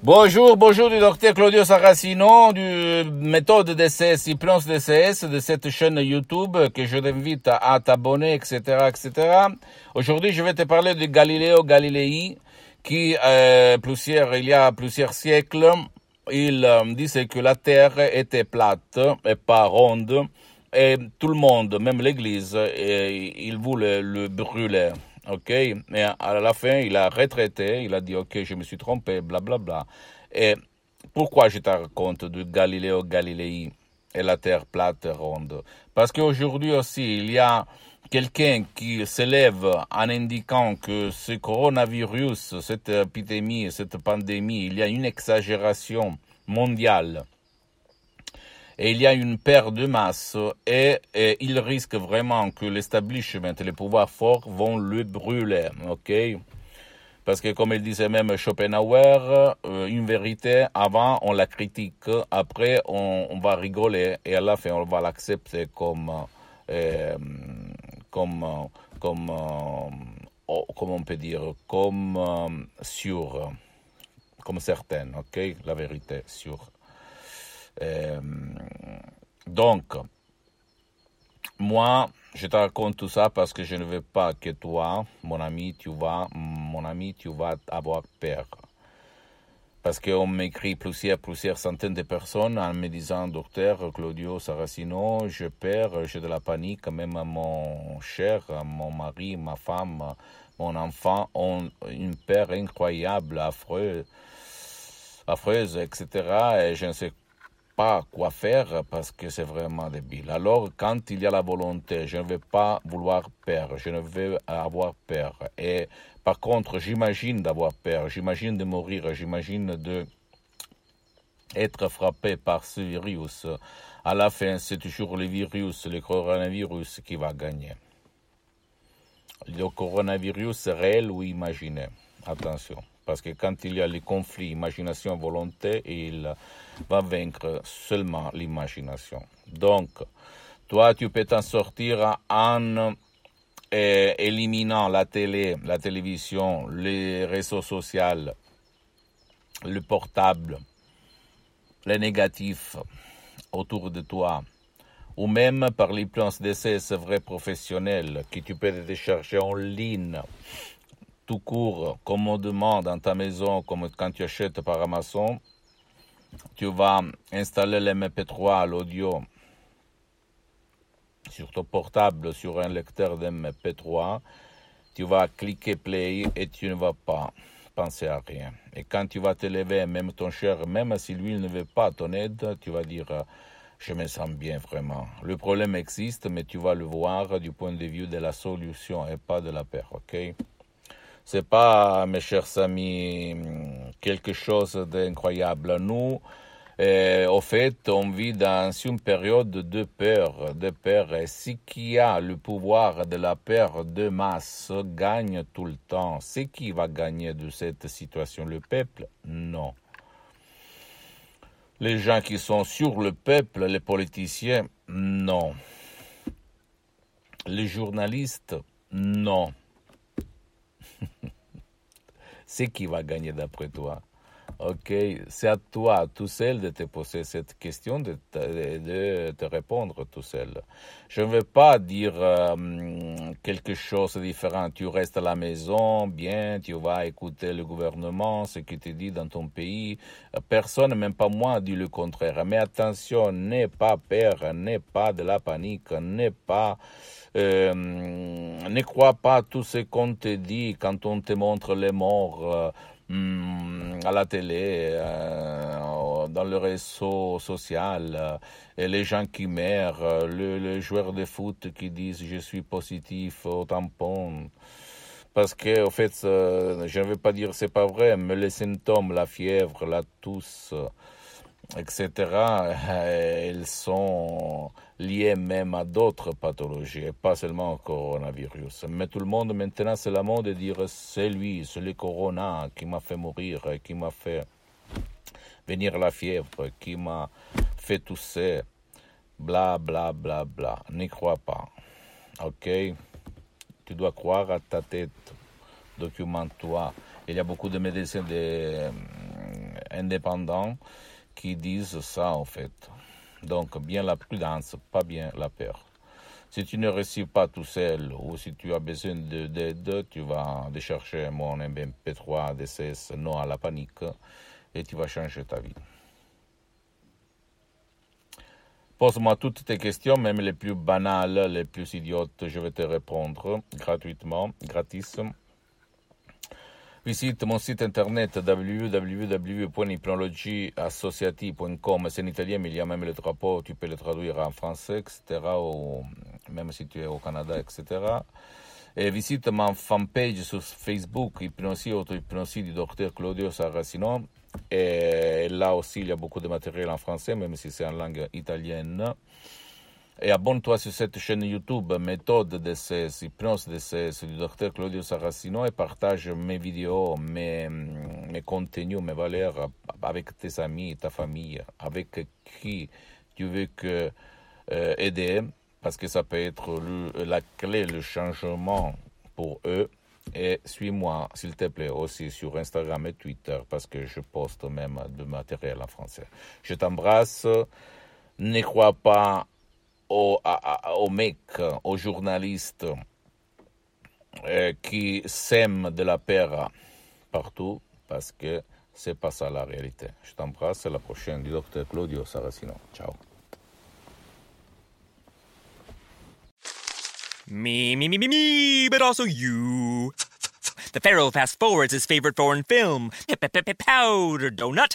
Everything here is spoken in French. Bonjour du docteur Claudio Saracino du méthode de CS, hypnose DCS de cette chaîne YouTube que je t'invite à t'abonner, etc. Aujourd'hui, je vais te parler de Galileo Galilei qui, il y a plusieurs siècles, il disait que la Terre était plate et pas ronde et tout le monde, même l'Église, il voulait le brûler. Ok, mais à la fin, il a retraité, il a dit ok, je me suis trompé, blablabla. Et pourquoi je te raconte de Galileo Galilei et la Terre plate ronde? Parce qu'aujourd'hui aussi, il y a quelqu'un qui s'élève en indiquant que ce coronavirus, cette épidémie, cette pandémie, il y a une exagération mondiale. Et il y a une perte de masse et il risque vraiment que l'establishment, les pouvoirs forts vont le brûler, ok? Parce que comme il disait même Schopenhauer, une vérité, avant on la critique, après on va rigoler et à la fin on va l'accepter comme on peut dire, comme certaine, ok? La vérité sûre. Donc, moi, je te raconte tout ça parce que je ne veux pas que toi, mon ami, tu vas avoir peur. Parce qu'on m'écrit plusieurs centaines de personnes en me disant, docteur Claudio Saracino, j'ai peur, j'ai de la panique, même mon cher, mon mari, ma femme, mon enfant ont une peur incroyable, affreuse, etc. Et je ne sais pas quoi faire parce que c'est vraiment débile. Alors, quand il y a la volonté, je ne vais pas vouloir peur, je ne veux avoir peur. Et par contre, j'imagine d'avoir peur, j'imagine de mourir, j'imagine d'être frappé par ce virus. À la fin, c'est toujours le coronavirus qui va gagner. Le coronavirus réel ou imaginé. Attention. Parce que quand il y a les conflits, imagination, volonté, il va vaincre seulement l'imagination. Donc, toi, tu peux t'en sortir en éliminant la télé, la télévision, les réseaux sociaux, le portable, les négatifs autour de toi, ou même par l'hypnose DCS vrai professionnel que tu peux télécharger en ligne. Tout court, commodement dans ta maison, comme quand tu achètes par Amazon, tu vas installer l'MP3, l'audio, sur ton portable, sur un lecteur d'MP3, tu vas cliquer play et tu ne vas pas penser à rien. Et quand tu vas te lever, même ton cher, même si lui ne veut pas ton aide, tu vas dire « je me sens bien vraiment ». Le problème existe, mais tu vas le voir du point de vue de la solution et pas de la peur, ok? C'est pas, mes chers amis, quelque chose d'incroyable. Nous, au fait, on vit dans une période de peur, de peur. Et ce qui a le pouvoir de la peur de masse gagne tout le temps. Ce qui va gagner de cette situation, le peuple, non. Les gens qui sont sur le peuple, les politiciens, non. Les journalistes, non. C'est qui va gagner d'après toi? Ok, c'est à toi tout seul de te poser cette question, de te répondre tout seul. Je ne veux pas dire quelque chose de différent. Tu restes à la maison, bien, tu vas écouter le gouvernement, ce qui te dit dans ton pays. Personne, même pas moi, dit le contraire. Mais attention, n'aie pas peur, n'aie pas de la panique, n'aie pas... ne crois pas tout ce qu'on te dit quand on te montre les morts à la télé, dans le réseau social, et les gens qui meurent, les joueurs de foot qui disent « je suis positif au tampon ». parce que en fait, je ne vais pas dire c'est pas vrai, mais les symptômes, la fièvre, la toux, etc., elles sont liées même à d'autres pathologies, et pas seulement au coronavirus. Mais tout le monde maintenant, c'est la mode de dire c'est lui, c'est le corona qui m'a fait mourir, qui m'a fait venir la fièvre, qui m'a fait tousser, bla bla bla bla. Ne crois pas, ok? Tu dois croire à ta tête, documente-toi. Il y a beaucoup de médecins indépendants qui disent ça en fait. Donc bien la prudence, pas bien la peur. Si tu ne réussis pas tout seul ou si tu as besoin d'aide, tu vas chercher mon MP3 DCS, non à la panique, et tu vas changer ta vie. Pose-moi toutes tes questions, même les plus banales, les plus idiotes, je vais te répondre gratuitement, gratis. Visite mon site internet www.hypnologyassociati.com. C'est en italien, mais il y a même le drapeau, tu peux le traduire en français, etc., ou même si tu es au Canada, etc. Et visite ma fanpage sur Facebook, Hypnose, auto-hypnose du Dr Claudio Saracino. Et là aussi, il y a beaucoup de matériel en français, même si c'est en langue italienne. Et abonne-toi sur cette chaîne YouTube, méthode de CS, hypnose de CS du Dr Claudio Saracino, et partage mes vidéos, mes contenus, mes valeurs avec tes amis, ta famille, avec qui tu veux aider, parce que ça peut être la clé, le changement pour eux. Et suis-moi, s'il te plaît, aussi sur Instagram et Twitter, parce que je poste même du matériel en français. Je t'embrasse. Ne crois pas aux mecs, aux journalistes qui sèment de la peur partout, parce que c'est pas ça la réalité. Je t'embrasse. À la prochaine du Dr Claudio Saracino. Ciao. Me, but also you. The Pharaoh fast-forwards his favorite foreign film, Powder Donut.